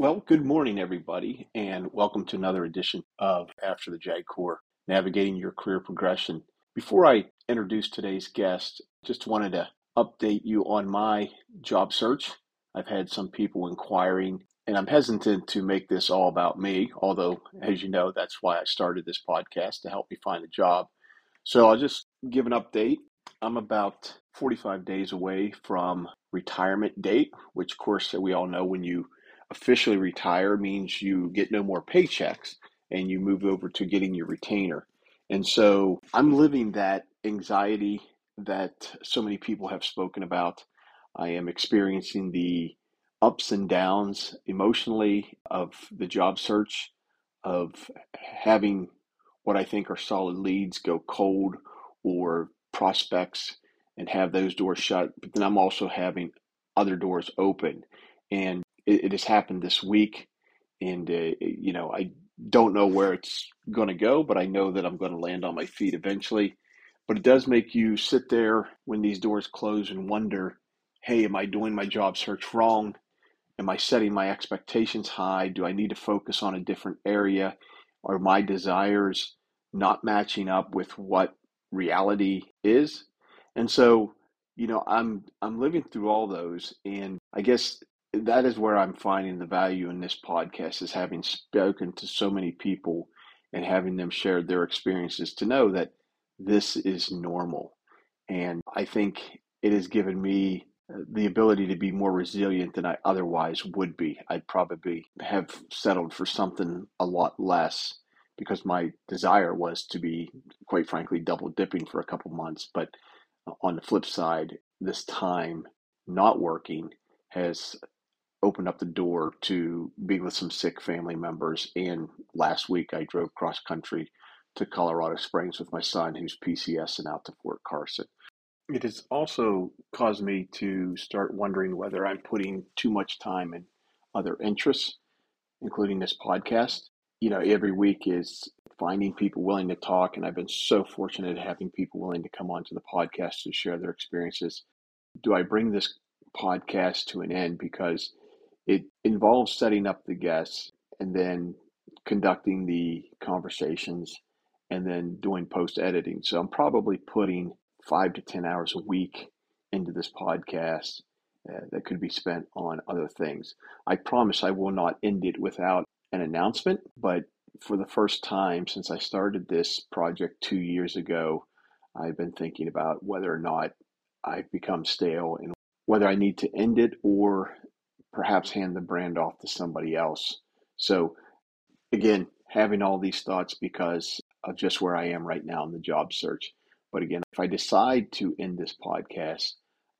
Well, good morning, everybody, and welcome to another edition of After the JAG Corps, Navigating Your Career Progression. Before I introduce today's guest, just wanted to update you on my job search. I've had some people inquiring, and I'm hesitant to make this all about me, although, as you know, that's why I started this podcast, to help you find a job. So I'll just give an update. I'm about 45 days away from retirement date, which, of course, we all know when you officially retire means you get no more paychecks and you move over to getting your retainer. And so I'm living that anxiety that so many people have spoken about. I am experiencing the ups and downs emotionally of the job search, of having what I think are solid leads go cold or prospects and have those doors shut. But then I'm also having other doors open. And it has happened this week, and I don't know where it's going to go, but I know that I'm going to land on my feet eventually. But it does make you sit there when these doors close and wonder, hey, am I doing my job search wrong? Am I setting my expectations high? Do I need to focus on a different area? Are my desires not matching up with what reality is? And so, I'm living through all those, and I guess that is where I'm finding the value in this podcast, is having spoken to so many people and having them share their experiences to know that this is normal. And I think it has given me the ability to be more resilient than I otherwise would be. I'd probably have settled for something a lot less because my desire was to be, quite frankly, double dipping for a couple months. But on the flip side, this time not working has opened up the door to being with some sick family members. And last week I drove cross country to Colorado Springs with my son, who's PCS, and out to Fort Carson. It has also caused me to start wondering whether I'm putting too much time in other interests, including this podcast. Every week is finding people willing to talk. And I've been so fortunate at having people willing to come onto the podcast to share their experiences. Do I bring this podcast to an end because it involves setting up the guests and then conducting the conversations and then doing post editing? So I'm probably putting 5 to 10 hours a week into this podcast that could be spent on other things. I promise I will not end it without an announcement, but for the first time since I started this project 2 years ago, I've been thinking about whether or not I've become stale and whether I need to end it or perhaps hand the brand off to somebody else. So again, having all these thoughts because of just where I am right now in the job search. But again, if I decide to end this podcast,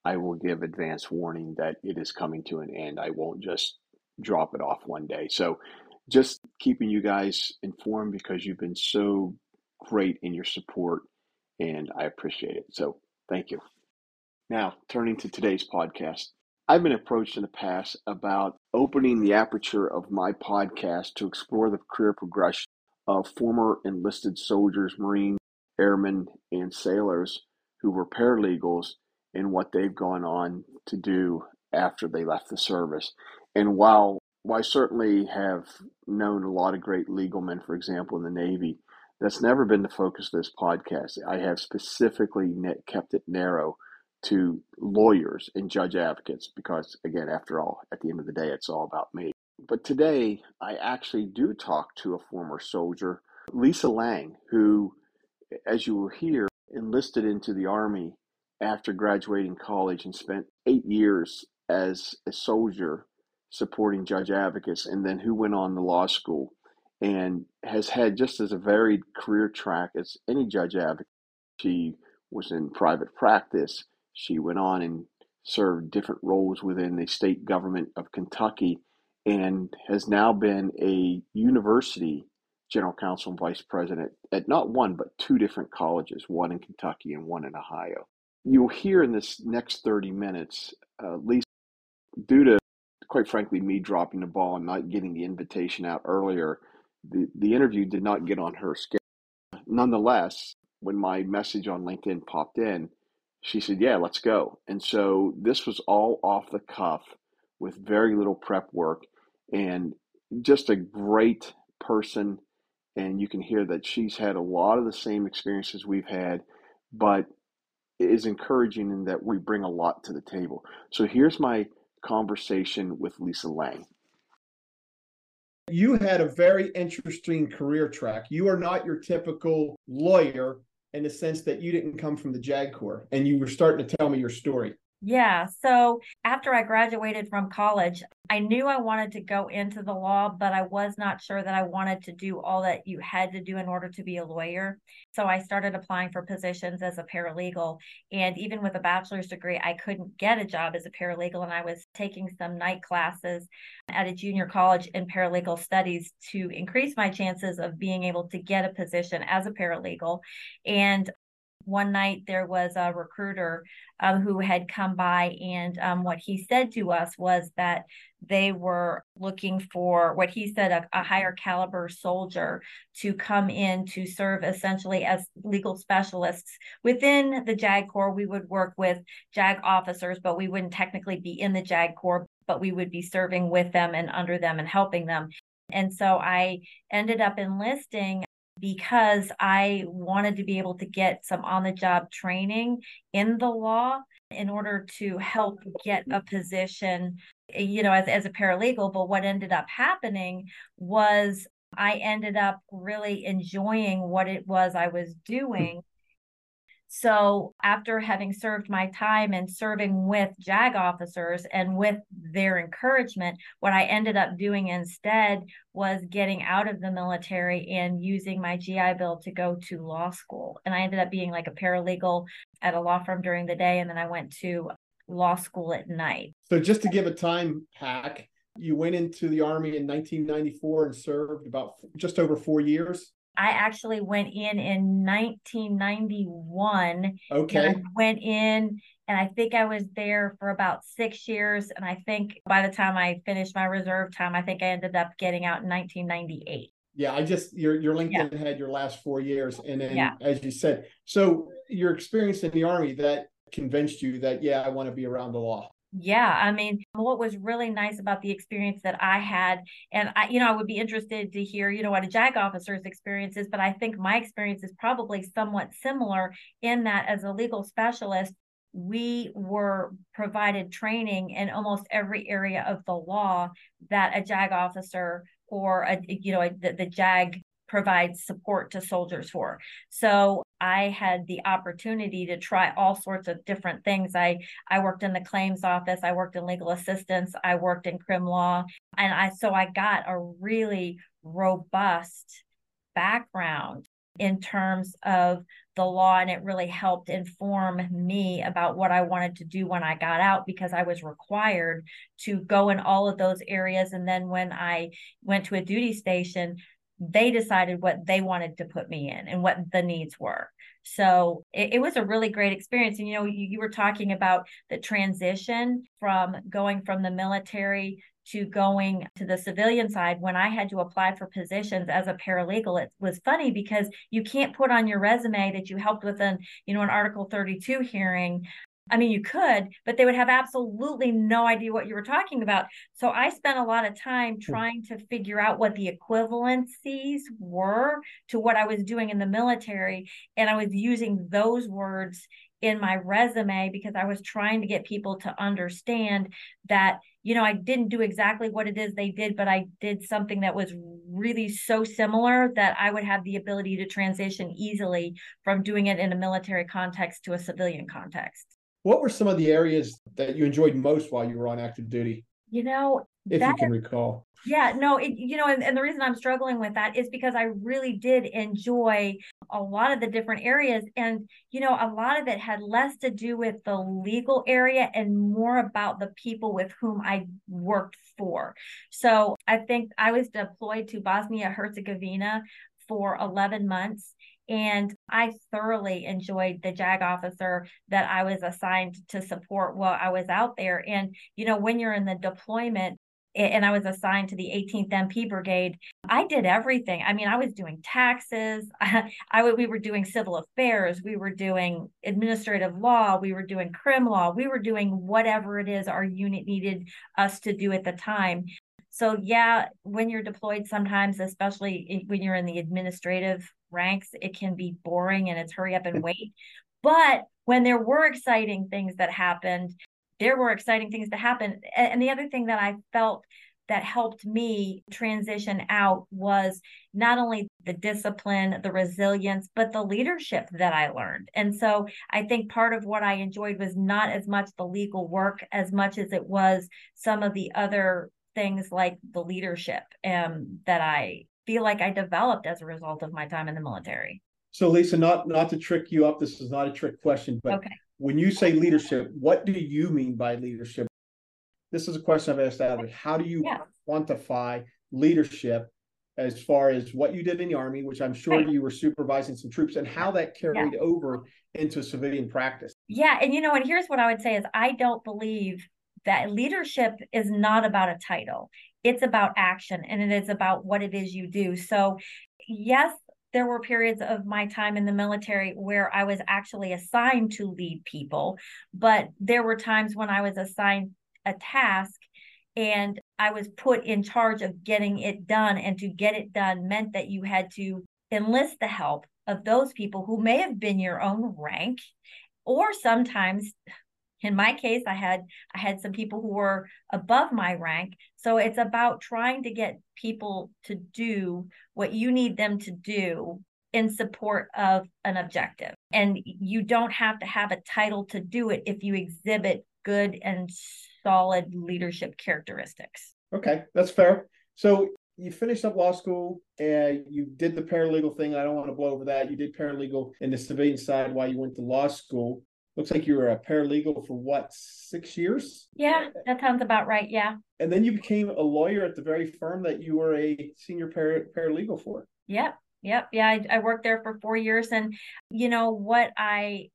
I will give advance warning that it is coming to an end. I won't just drop it off one day. So just keeping you guys informed because you've been so great in your support and I appreciate it. So thank you. Now, turning to today's podcast, I've been approached in the past about opening the aperture of my podcast to explore the career progression of former enlisted soldiers, Marines, airmen, and sailors who were paralegals and what they've gone on to do after they left the service. And while I certainly have known a lot of great legal men, for example, in the Navy, that's never been the focus of this podcast. I have specifically kept it narrow to lawyers and judge advocates because, again, after all, at the end of the day, it's all about me. But today, I actually do talk to a former soldier, Lisa Lang, who, as you will hear, enlisted into the Army after graduating college and spent 8 years as a soldier supporting judge advocates, and then who went on to law school and has had just as a varied career track as any judge advocate. She was in private practice. She went on and served different roles within the state government of Kentucky and has now been a university general counsel and vice president at not one, but two different colleges, one in Kentucky and one in Ohio. You'll hear in this next 30 minutes, Lisa, due to, quite frankly, me dropping the ball and not getting the invitation out earlier, the interview did not get on her schedule. Nonetheless, when my message on LinkedIn popped in, she said, yeah, let's go. And so this was all off the cuff with very little prep work, and just a great person. And you can hear that she's had a lot of the same experiences we've had, but it is encouraging in that we bring a lot to the table. So here's my conversation with Lisa Lang. You had a very interesting career track. You are not your typical lawyer in the sense that you didn't come from the JAG Corps, and you were starting to tell me your story. Yeah. So after I graduated from college, I knew I wanted to go into the law, but I was not sure that I wanted to do all that you had to do in order to be a lawyer. So I started applying for positions as a paralegal. And even with a bachelor's degree, I couldn't get a job as a paralegal. And I was taking some night classes at a junior college in paralegal studies to increase my chances of being able to get a position as a paralegal. And one night there was a recruiter who had come by, and what he said to us was that they were looking for, what he said, a higher caliber soldier to come in to serve essentially as legal specialists. Within the JAG Corps, we would work with JAG officers, but we wouldn't technically be in the JAG Corps, but we would be serving with them and under them and helping them. And so I ended up enlisting because I wanted to be able to get some on-the-job training in the law in order to help get a position, you know, as a paralegal. But what ended up happening was I ended up really enjoying what it was I was doing. So after having served my time and serving with JAG officers and with their encouragement, what I ended up doing instead was getting out of the military and using my GI Bill to go to law school. And I ended up being like a paralegal at a law firm during the day, and then I went to law school at night. So just to give a time hack, you went into the Army in 1994 and served about just over 4 years. I actually went in 1991. Okay. I went in, and I think I was there for about 6 years. And I think by the time I finished my reserve time, I think I ended up getting out in 1998. Yeah, I just, your LinkedIn had your last 4 years. And then, as you said, so your experience in the Army, that convinced you that, yeah, I want to be around the law. Yeah. I mean, what was really nice about the experience that I had, and I, you know, I would be interested to hear, you know, what a JAG officer's experience is, but I think my experience is probably somewhat similar in that as a legal specialist, we were provided training in almost every area of the law that a JAG officer or, the JAG provides support to soldiers for. So I had the opportunity to try all sorts of different things. I worked in the claims office. I worked in legal assistance. I worked in crim law. And so I got a really robust background in terms of the law, and it really helped inform me about what I wanted to do when I got out, because I was required to go in all of those areas. And then when I went to a duty station, they decided what they wanted to put me in and what the needs were. So it was a really great experience. And, you know, you were talking about the transition from going from the military to going to the civilian side. When I had to apply for positions as a paralegal, it was funny because you can't put on your resume that you helped with an Article 32 hearing. I mean, you could, but they would have absolutely no idea what you were talking about. So I spent a lot of time trying to figure out what the equivalencies were to what I was doing in the military. And I was using those words in my resume because I was trying to get people to understand that, you know, I didn't do exactly what it is they did, but I did something that was really so similar that I would have the ability to transition easily from doing it in a military context to a civilian context. What were some of the areas that you enjoyed most while you were on active duty? You know, if you can recall. Yeah, no, and the reason I'm struggling with that is because I really did enjoy a lot of the different areas. And, you know, a lot of it had less to do with the legal area and more about the people with whom I worked for. So I think I was deployed to Bosnia-Herzegovina for 11 months. And I thoroughly enjoyed the JAG officer that I was assigned to support while I was out there. And, you know, when you're in the deployment, and I was assigned to the 18th MP Brigade, I did everything. I mean, I was doing taxes. We were doing civil affairs. We were doing administrative law. We were doing crim law. We were doing whatever it is our unit needed us to do at the time. So yeah, when you're deployed sometimes, especially when you're in the administrative ranks, it can be boring and it's hurry up and wait. But when there were exciting things that happened, there were exciting things that happened. And the other thing that I felt that helped me transition out was not only the discipline, the resilience, but the leadership that I learned. And so I think part of what I enjoyed was not as much the legal work as much as it was some of the other things like the leadership that I feel like I developed as a result of my time in the military. So Lisa, not to trick you up, this is not a trick question, but okay. When you say leadership, what do you mean by leadership? This is a question I've asked others. How do you quantify leadership as far as what you did in the Army, which I'm sure you were supervising some troops, and how that carried over into civilian practice? Yeah, and you know, and here's what I would say is I don't believe that leadership is not about a title. It's about action and it is about what it is you do. So yes, there were periods of my time in the military where I was actually assigned to lead people, but there were times when I was assigned a task and I was put in charge of getting it done, and to get it done meant that you had to enlist the help of those people who may have been your own rank, or sometimes, in my case, I had some people who were above my rank. So it's about trying to get people to do what you need them to do in support of an objective. And you don't have to have a title to do it if you exhibit good and solid leadership characteristics. Okay, that's fair. So you finished up law school and you did the paralegal thing. I don't want to blow over that. You did paralegal in the civilian side while you went to law school. Looks like you were a paralegal for what, 6 years? Yeah, that sounds about right, yeah. And then you became a lawyer at the very firm that you were a senior paralegal for. Yep. Yeah, I worked there for 4 years. And you know, what I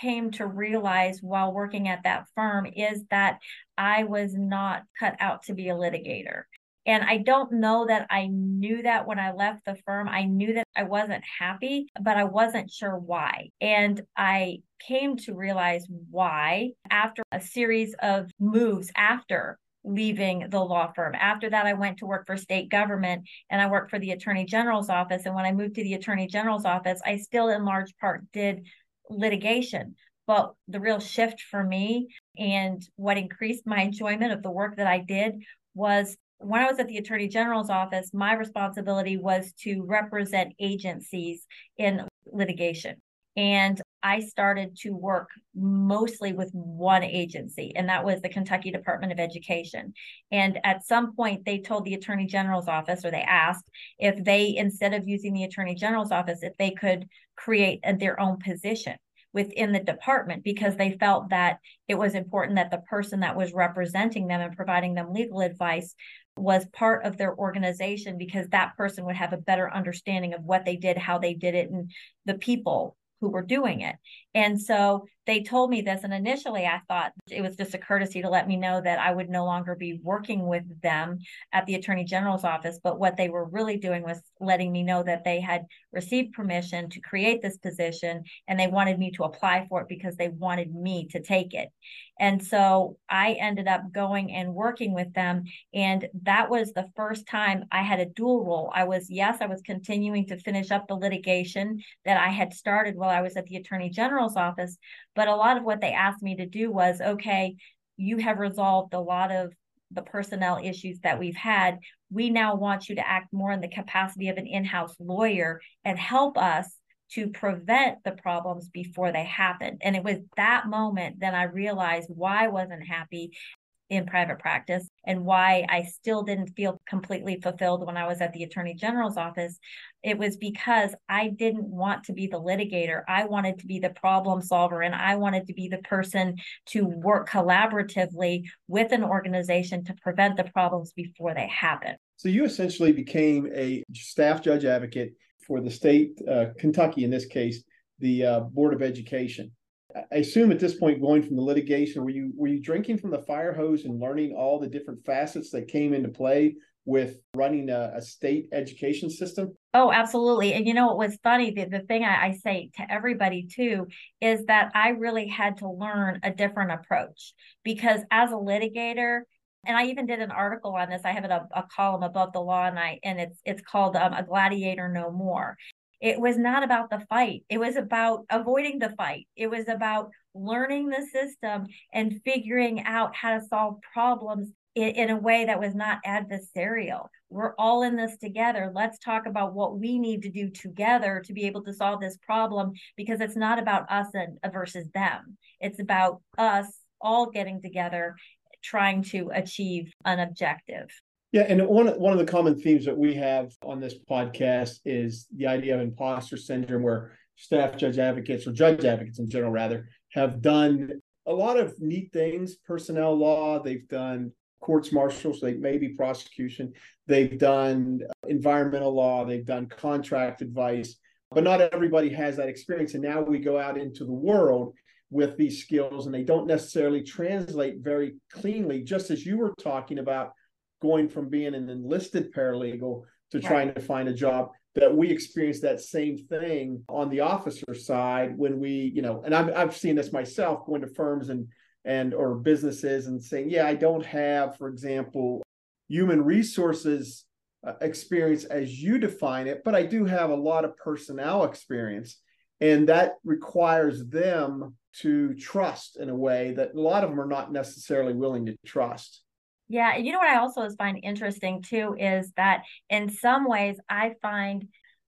came to realize while working at that firm is that I was not cut out to be a litigator. And I don't know that I knew that when I left the firm. I knew that I wasn't happy, but I wasn't sure why. And I came to realize why after a series of moves after leaving the law firm. After that, I went to work for state government and I worked for the Attorney General's office. And when I moved to the Attorney General's office, I still in large part did litigation. But the real shift for me and what increased my enjoyment of the work that I did was when I was at the Attorney General's office, my responsibility was to represent agencies in litigation. And I started to work mostly with one agency, and that was the Kentucky Department of Education. And at some point, they told the Attorney General's office, or they asked if they, instead of using the Attorney General's office, if they could create their own position within the department, because they felt that it was important that the person that was representing them and providing them legal advice was part of their organization, because that person would have a better understanding of what they did, how they did it, and the people who were doing it. And so they told me this, and initially I thought it was just a courtesy to let me know that I would no longer be working with them at the Attorney General's office. But what they were really doing was letting me know that they had received permission to create this position and they wanted me to apply for it because they wanted me to take it. And so I ended up going and working with them. And that was the first time I had a dual role. I was continuing to finish up the litigation that I had started while I was at the Attorney General's office. But a lot of what they asked me to do was, okay, you have resolved a lot of the personnel issues that we've had. We now want you to act more in the capacity of an in-house lawyer and help us to prevent the problems before they happened. And it was that moment that I realized why I wasn't happy. in private practice and why I still didn't feel completely fulfilled when I was at the Attorney General's office. It was because I didn't want to be the litigator. I wanted to be the problem solver, and I wanted to be the person to work collaboratively with an organization to prevent the problems before they happen. So you essentially became a staff judge advocate for the state, Kentucky in this case, the Board of Education. I assume at this point, going from the litigation, were you drinking from the fire hose and learning all the different facets that came into play with running a state education system? Oh, absolutely. And you know, it was funny, the thing I say to everybody too, is that I really had to learn a different approach, because as a litigator, and I even did an article on this, I have a column above the law, and it's called A Gladiator No More. It was not about the fight. It was about avoiding the fight. It was about learning the system and figuring out how to solve problems in a way that was not adversarial. We're all in this together. Let's talk about what we need to do together to be able to solve this problem, because it's not about us and versus them. It's about us all getting together, trying to achieve an objective. Yeah, and one of the common themes that we have on this podcast is the idea of imposter syndrome, where staff judge advocates, or judge advocates in general, rather, have done a lot of neat things. Personnel law, they've done courts martial, so they maybe prosecution. They've done environmental law, they've done contract advice, but not everybody has that experience. And now we go out into the world with these skills, and they don't necessarily translate very cleanly, just as you were talking about, going from being an enlisted paralegal to trying to find a job, that we experienced that same thing on the officer side when we, you know, and I've seen this myself, going to firms and or businesses and saying, yeah, I don't have, for example, human resources experience as you define it, but I do have a lot of personnel experience. And that requires them to trust in a way that a lot of them are not necessarily willing to trust. Yeah. And you know what I also find interesting too, is that in some ways I find,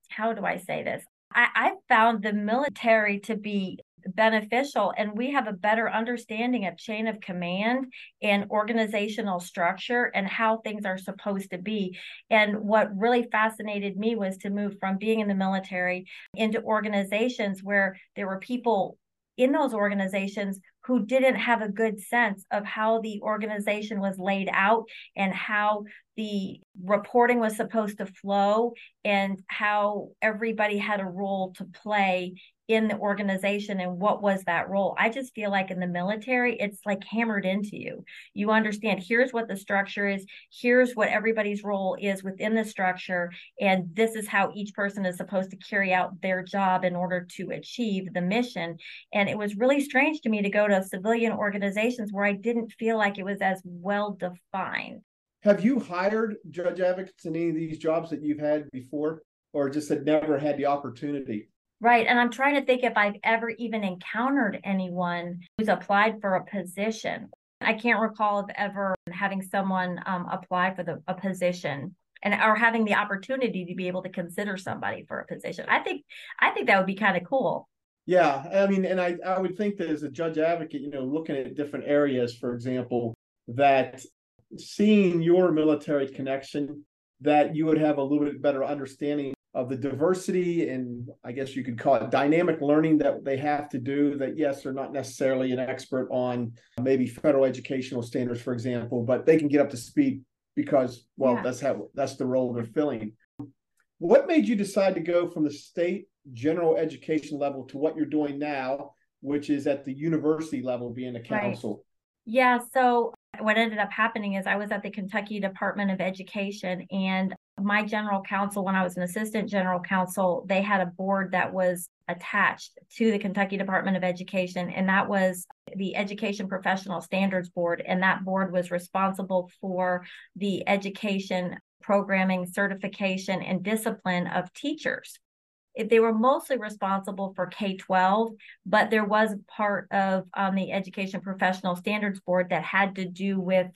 how do I say this? I found the military to be beneficial, and we have a better understanding of chain of command and organizational structure and how things are supposed to be. And what really fascinated me was to move from being in the military into organizations where there were people in those organizations who didn't have a good sense of how the organization was laid out and how the reporting was supposed to flow and how everybody had a role to play in the organization and what was that role. I just feel like in the military, it's like hammered into you. You understand, here's what the structure is, here's what everybody's role is within the structure, and this is how each person is supposed to carry out their job in order to achieve the mission. And it was really strange to me to go to civilian organizations where I didn't feel like it was as well defined. Have you hired judge advocates in any of these jobs that you've had before, or just had never had the opportunity? Right. And I'm trying to think if I've ever even encountered anyone who's applied for a position. I can't recall of ever having someone apply for a position and or having the opportunity to be able to consider somebody for a position. I think that would be kind of cool. Yeah. I mean, and I would think that as a judge advocate, you know, looking at different areas, for example, that seeing your military connection, that you would have a little bit better understanding of the diversity and, I guess you could call it, dynamic learning that they have to do, that yes, they're not necessarily an expert on maybe federal educational standards, for example, but they can get up to speed because, well, that's the role they're filling. What made you decide to go from the state general education level to what you're doing now, which is at the university level, being a counsel? Right. Yeah. So what ended up happening is I was at the Kentucky Department of Education, and my general counsel, when I was an assistant general counsel, they had a board that was attached to the Kentucky Department of Education, and that was the Education Professional Standards Board. And that board was responsible for the education, programming, certification, and discipline of teachers. They were mostly responsible for K-12, but there was part of the Education Professional Standards Board that had to do with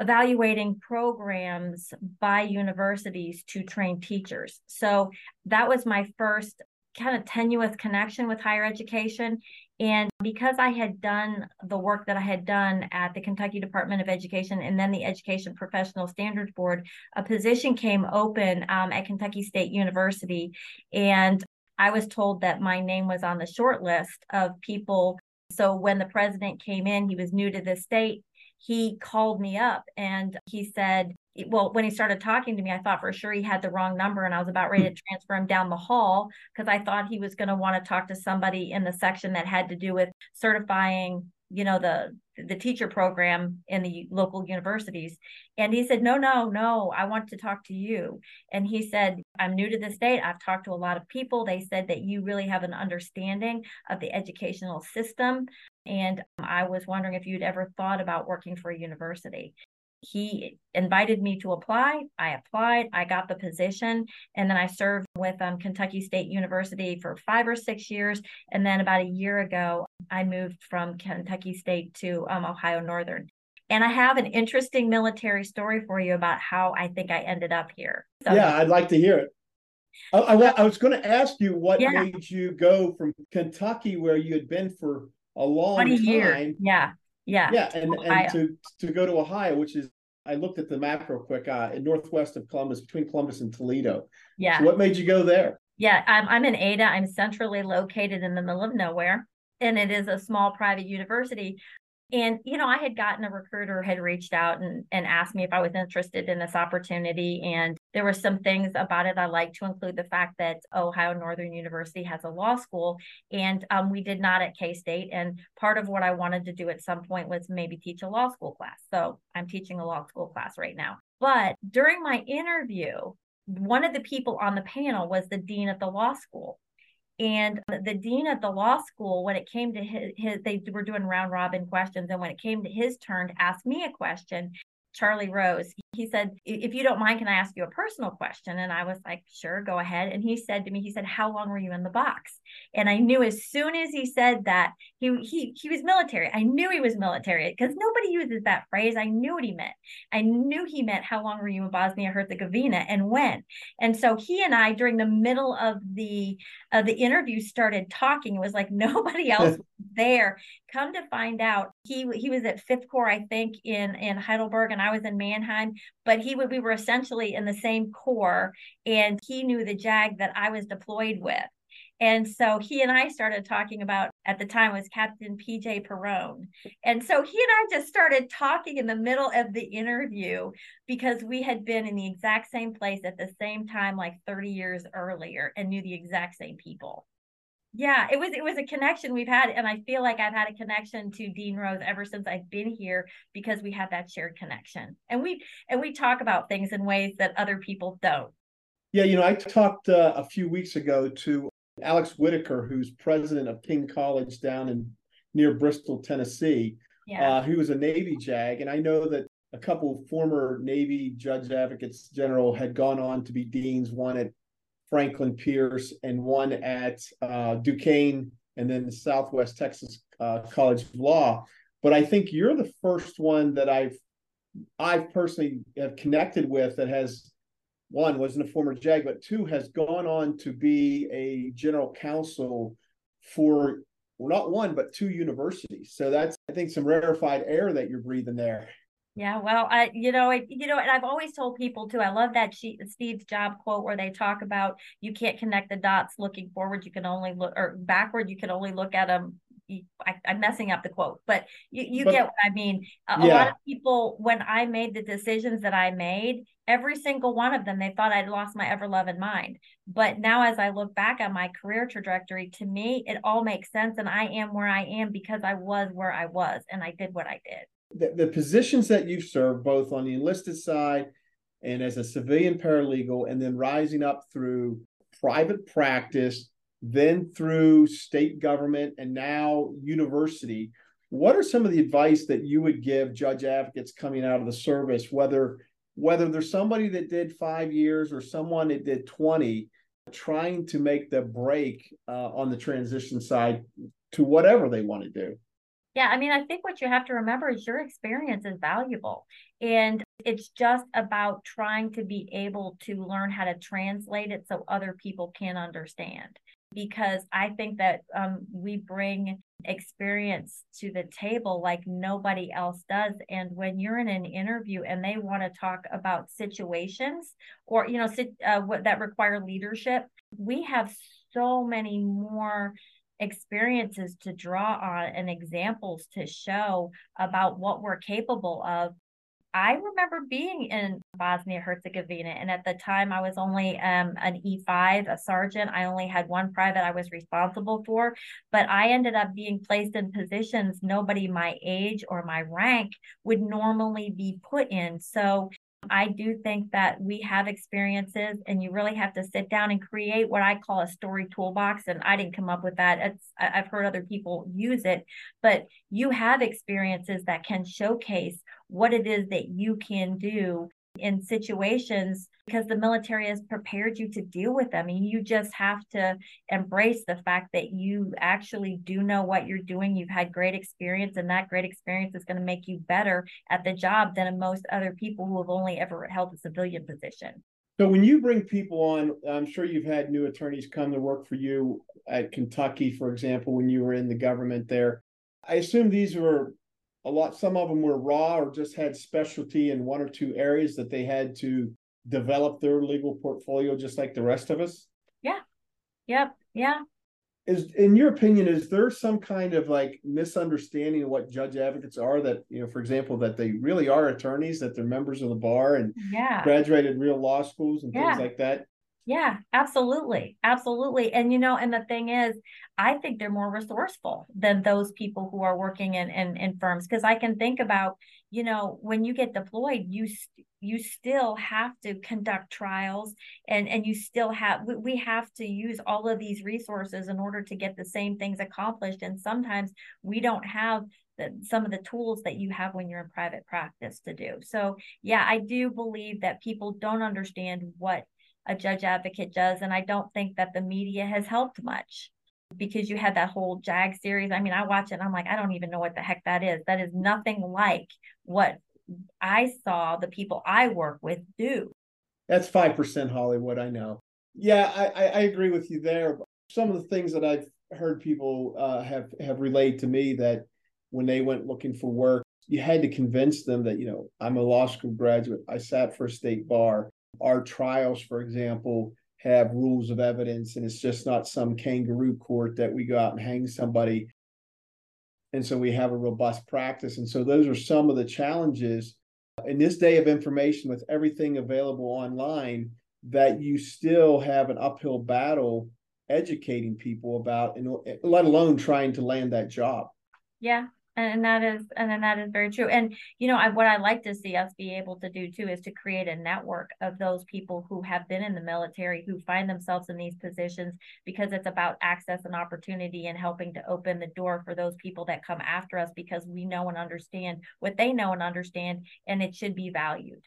evaluating programs by universities to train teachers. So that was my first kind of tenuous connection with higher education. And because I had done the work that I had done at the Kentucky Department of Education and then the Education Professional Standards Board, a position came open at Kentucky State University. And I was told that my name was on the short list of people. So when the president came in, he was new to the state. He called me up and he said, well, when he started talking to me, I thought for sure he had the wrong number and I was about ready to transfer him down the hall because I thought he was going to want to talk to somebody in the section that had to do with certifying, you know, the teacher program in the local universities. And he said, no, I want to talk to you. And he said, I'm new to the state. I've talked to a lot of people. They said that you really have an understanding of the educational system. And I was wondering if you'd ever thought about working for a university. He invited me to apply. I applied. I got the position. And then I served with Kentucky State University for 5 or 6 years. And then about a year ago, I moved from Kentucky State to Ohio Northern. And I have an interesting military story for you about how I think I ended up here. So, yeah, I'd like to hear it. I was going to ask you what made you go from Kentucky, where you had been for a long time. 20 years. Yeah. And to go to Ohio, which is, I looked at the map real quick, northwest of Columbus, between Columbus and Toledo. Yeah. So what made you go there? Yeah, I'm in Ada. I'm centrally located in the middle of nowhere, and it is a small private university. And, you know, I had gotten a recruiter had reached out and asked me if I was interested in this opportunity. And there were some things about it. I like to include the fact that Ohio Northern University has a law school, and we did not at K-State. And part of what I wanted to do at some point was maybe teach a law school class. So I'm teaching a law school class right now. But during my interview, one of the people on the panel was the dean of the law school. And the dean of the law school, when it came to his, they were doing round robin questions. And when it came to his turn to ask me a question, Charlie Rose, he said, if you don't mind, can I ask you a personal question? And I was like, sure, go ahead. And he said to me, he said, how long were you in the box? And I knew as soon as he said that, he was military. I knew he was military because nobody uses that phrase. I knew what he meant. I knew he meant how long were you in Bosnia-Herzegovina and when. And so he and I, during the middle of the interview, started talking. It was like nobody else was there. Come to find out, he was at Fifth Corps, I think, in Heidelberg, and I was in Mannheim. But we were essentially in the same corps, and he knew the JAG that I was deployed with. And so he and I started talking about, at the time was Captain PJ Perone. And so he and I just started talking in the middle of the interview because we had been in the exact same place at the same time, like 30 years earlier, and knew the exact same people. Yeah, it was a connection we've had. And I feel like I've had a connection to Dean Rose ever since I've been here because we have that shared connection. And we talk about things in ways that other people don't. Yeah, you know, I talked a few weeks ago to Alex Whitaker, who's president of King College down in near Bristol, Tennessee, who was a Navy JAG. And I know that a couple former Navy Judge Advocates General had gone on to be deans, one at Franklin Pierce, and one at Duquesne, and then the Southwest Texas College of Law. But I think you're the first one that I personally have connected with that has, one, wasn't a former JAG, but two, has gone on to be a general counsel for not one, but two universities. So that's, I think, some rarefied air that you're breathing there. Yeah, well, and I've always told people too, I love that Steve's job quote where they talk about you can't connect the dots looking forward, you can only look, or backward, you can only look at them. I'm messing up the quote, but you get what I mean. A lot of people, when I made the decisions that I made, every single one of them, they thought I'd lost my ever-loving mind. But now as I look back on my career trajectory, to me, it all makes sense. And I am where I am because I was where I was and I did what I did. The positions that you've served, both on the enlisted side and as a civilian paralegal, and then rising up through private practice, then through state government, and now university, what are some of the advice that you would give judge advocates coming out of the service, whether there's somebody that did 5 years or someone that did 20, trying to make the break on the transition side to whatever they want to do? Yeah, I mean, I think what you have to remember is your experience is valuable. And it's just about trying to be able to learn how to translate it so other people can understand. because I think that we bring experience to the table like nobody else does. And when you're in an interview and they want to talk about situations or, you know, what that require leadership, we have so many more experiences to draw on and examples to show about what we're capable of. I remember being in Bosnia-Herzegovina, and at the time I was only an E5, a sergeant. I only had one private I was responsible for, but I ended up being placed in positions nobody my age or my rank would normally be put in. So I do think that we have experiences, and you really have to sit down and create what I call a story toolbox. And I didn't come up with that. I've heard other people use it, but you have experiences that can showcase what it is that you can do in situations, because the military has prepared you to deal with them. And you just have to embrace the fact that you actually do know what you're doing. You've had great experience, and that great experience is going to make you better at the job than most other people who have only ever held a civilian position. So when you bring people on, I'm sure you've had new attorneys come to work for you at Kentucky, for example, when you were in the government there. I assume these were some of them were raw or just had specialty in one or two areas that they had to develop their legal portfolio, just like the rest of us. Yeah. Yep. Yeah. In your opinion, is there some kind of like misunderstanding of what judge advocates are, that, you know, for example, that they really are attorneys, that they're members of the bar and graduated real law schools and things like that? Yeah, absolutely. Absolutely. And, you know, and the thing is, I think they're more resourceful than those people who are working in firms, because I can think about, you know, when you get deployed, you still have to conduct trials, and you still we have to use all of these resources in order to get the same things accomplished. And sometimes we don't have some of the tools that you have when you're in private practice to do. So, yeah, I do believe that people don't understand what a judge advocate does. And I don't think that the media has helped much, because you had that whole JAG series. I mean, I watch it and I'm like, I don't even know what the heck that is. That is nothing like what I saw the people I work with do. That's 5% Hollywood, I know. Yeah, I agree with you there. Some of the things that I've heard people have relayed to me, that when they went looking for work, you had to convince them that, you know, I'm a law school graduate. I sat for a state bar. Our trials, for example, have rules of evidence, and it's just not some kangaroo court that we go out and hang somebody. And so we have a robust practice. And so those are some of the challenges in this day of information, with everything available online, that you still have an uphill battle educating people about, and let alone trying to land that job. Yeah. And that is very true. And, you know, what I like to see us be able to do too, is to create a network of those people who have been in the military, who find themselves in these positions, because it's about access and opportunity and helping to open the door for those people that come after us, because we know and understand what they know and understand, and it should be valued.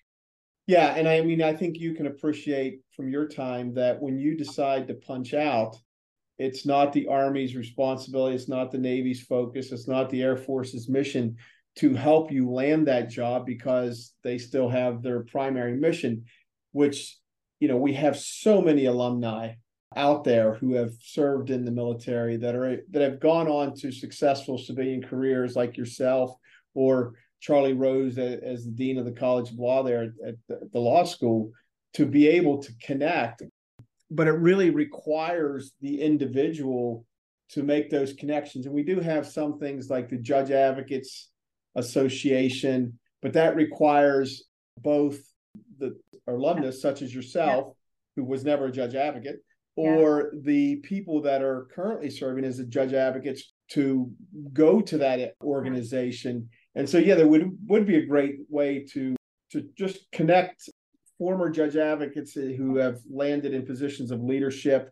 Yeah. And I mean, I think you can appreciate from your time that when you decide to punch out, it's not the Army's responsibility. It's not the Navy's focus. It's not the Air Force's mission to help you land that job, because they still have their primary mission, which, you know, we have so many alumni out there who have served in the military that have gone on to successful civilian careers, like yourself or Charlie Rose as the Dean of the College of Law there at the law school, to be able to connect. But it really requires the individual to make those connections. And we do have some things like the Judge Advocates Association, but that requires both the alumnus, such as yourself, who was never a judge advocate, or the people that are currently serving as the judge advocates, to go to that organization. And so, yeah, there would be a great way to just connect former judge advocates who have landed in positions of leadership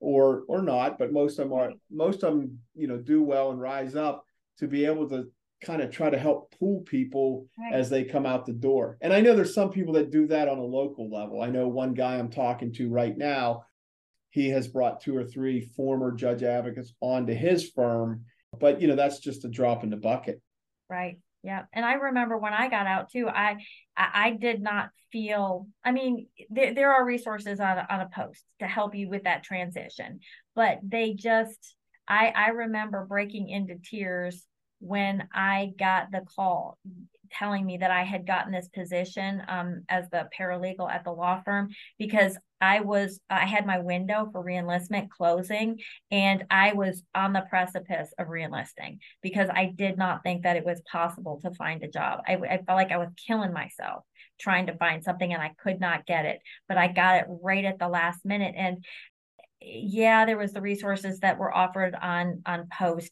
or not, but most of them, you know, do well and rise up, to be able to kind of try to help pull people as they come out the door. And I know there's some people that do that on a local level. I know one guy I'm talking to right now, he has brought 2 or 3 former judge advocates onto his firm, but, you know, that's just a drop in the bucket. Right. Yeah. And I remember when I got out too, I did not feel, I mean, there are resources on a post to help you with that transition, but they just, I remember breaking into tears when I got the call telling me that I had gotten this position as the paralegal at the law firm, because I had my window for reenlistment closing, and I was on the precipice of reenlisting because I did not think that it was possible to find a job. I felt like I was killing myself trying to find something, and I could not get it, but I got it right at the last minute. And yeah, there was the resources that were offered on post,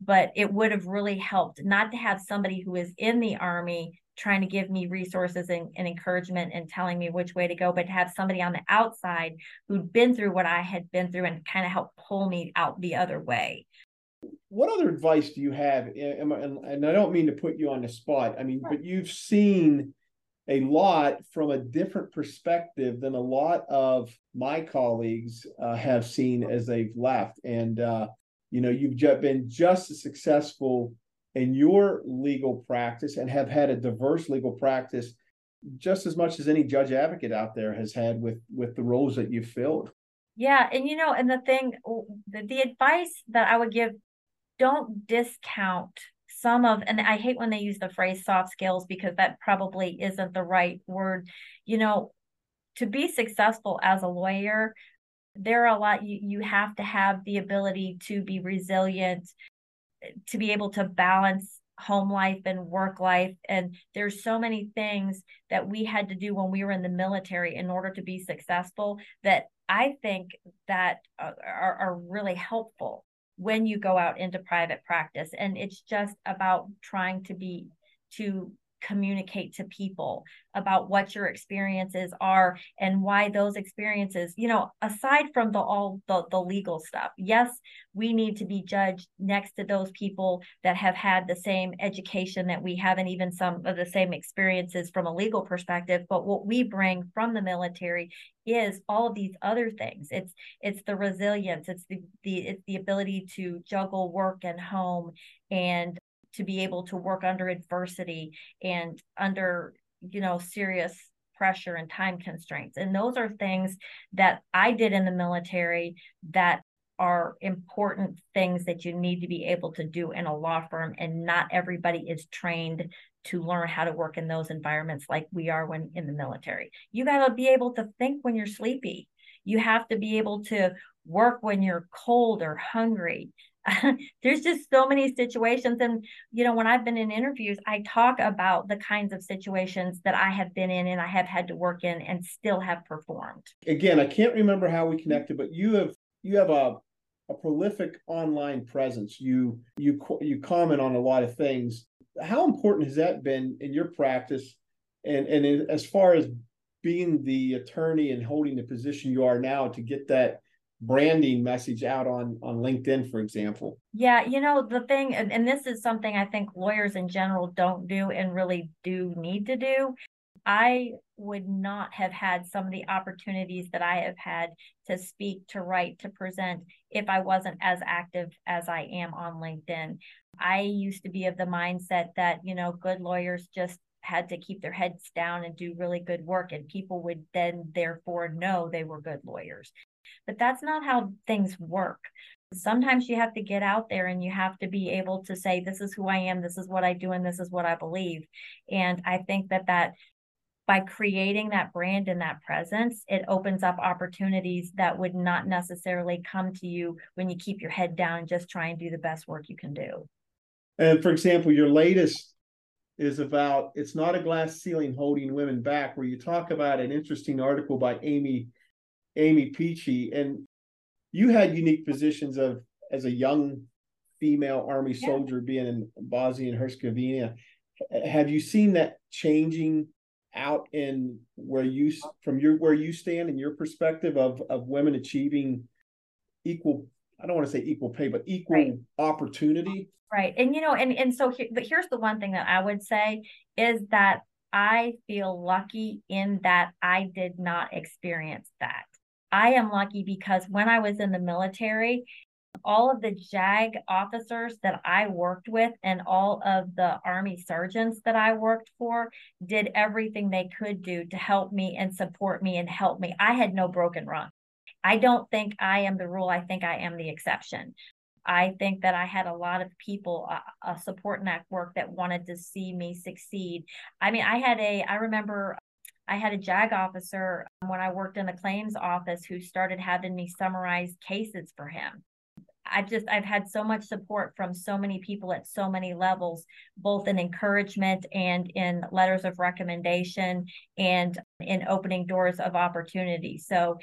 but it would have really helped not to have somebody who is in the Army trying to give me resources and encouragement and telling me which way to go, but to have somebody on the outside who'd been through what I had been through and kind of help pull me out the other way. What other advice do you have? And I don't mean to put you on the spot. I mean, sure. But you've seen a lot from a different perspective than a lot of my colleagues have seen as they've left. And, you know, you've been just as successful in your legal practice and have had a diverse legal practice just as much as any judge advocate out there has had with the roles that you've filled. Yeah. And, you know, and the thing, the advice that I would give, don't discount some of, and I hate when they use the phrase soft skills, because that probably isn't the right word. You know, to be successful as a lawyer, there are a lot, you have to have the ability to be resilient, to be able to balance home life and work life. And there's so many things that we had to do when we were in the military in order to be successful that I think that are really helpful when you go out into private practice. And it's just about trying to communicate to people about what your experiences are and why those experiences, you know, aside from all the legal stuff, yes, we need to be judged next to those people that have had the same education that we have and even some of the same experiences from a legal perspective. But what we bring from the military is all of these other things. It's the resilience, it's the ability to juggle work and home and to be able to work under adversity and under, you know, serious pressure and time constraints. And those are things that I did in the military that are important things that you need to be able to do in a law firm. And not everybody is trained to learn how to work in those environments like we are when in the military. You got to be able to think when you're sleepy. You have to be able to work when you're cold or hungry. There's just so many situations. And, you know, when I've been in interviews, I talk about the kinds of situations that I have been in and I have had to work in and still have performed. Again, I can't remember how we connected, but you have a prolific online presence. You comment on a lot of things. How important has that been in your practice? And as far as being the attorney and holding the position you are now, to get that branding message out on LinkedIn, for example? Yeah, you know, the thing, and this is something I think lawyers in general don't do and really do need to do. I would not have had some of the opportunities that I have had to speak, to write, to present if I wasn't as active as I am on LinkedIn. I used to be of the mindset that, you know, good lawyers just had to keep their heads down and do really good work, and people would then therefore know they were good lawyers. But that's not how things work. Sometimes you have to get out there and you have to be able to say, this is who I am, this is what I do, and this is what I believe. And I think that by creating that brand and that presence, it opens up opportunities that would not necessarily come to you when you keep your head down and just try and do the best work you can do. And for example, your latest is about It's Not a Glass Ceiling Holding Women Back, where you talk about an interesting article by Amy Peachy, and you had unique positions of as a young female Army soldier being in Bosnia and Herzegovina. Have you seen that changing out in where you stand in your perspective of women achieving equal? I don't want to say equal pay, but equal opportunity. Right, and you know, and so here's the one thing that I would say is that I feel lucky in that I did not experience that. I am lucky because when I was in the military, All of the JAG officers that I worked with and all of the Army surgeons that I worked for did everything they could do to help me and support me and help me. I had no broken rung. I don't think I am the rule. I think I am the exception. I think that I had a lot of people supporting that work that wanted to see me succeed. I mean, I remember I had a JAG officer when I worked in the claims office who started having me summarize cases for him. I've had so much support from so many people at so many levels, both in encouragement and in letters of recommendation and in opening doors of opportunity. So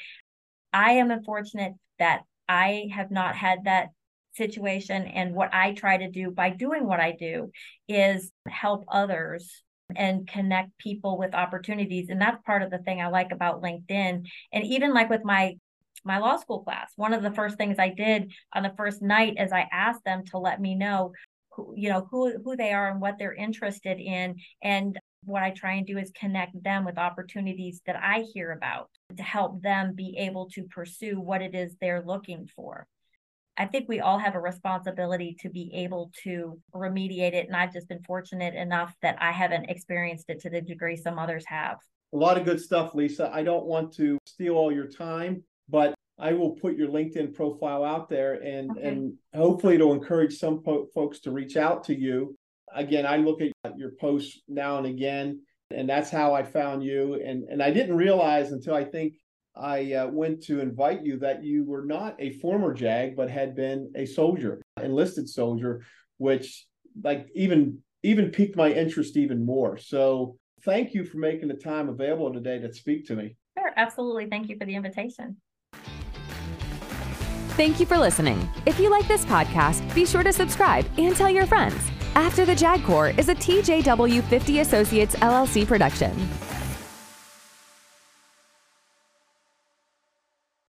I am unfortunate that I have not had that situation. And what I try to do by doing what I do is help others and connect people with opportunities. And that's part of the thing I like about LinkedIn. And even like with my law school class, one of the first things I did on the first night is I asked them to let me know who they are and what they're interested in. And what I try and do is connect them with opportunities that I hear about to help them be able to pursue what it is they're looking for. I think we all have a responsibility to be able to remediate it. And I've just been fortunate enough that I haven't experienced it to the degree some others have. A lot of good stuff, Lisa. I don't want to steal all your time, but I will put your LinkedIn profile out there and hopefully it'll encourage some folks to reach out to you. Again, I look at your posts now and again, and that's how I found you. And I didn't realize until I think I went to invite you that you were not a former JAG, but had been a soldier, enlisted soldier, which like even piqued my interest even more. So thank you for making the time available today to speak to me. Sure, absolutely. Thank you for the invitation. Thank you for listening. If you like this podcast, be sure to subscribe and tell your friends. After the JAG Corps is a TJW 50 Associates LLC production.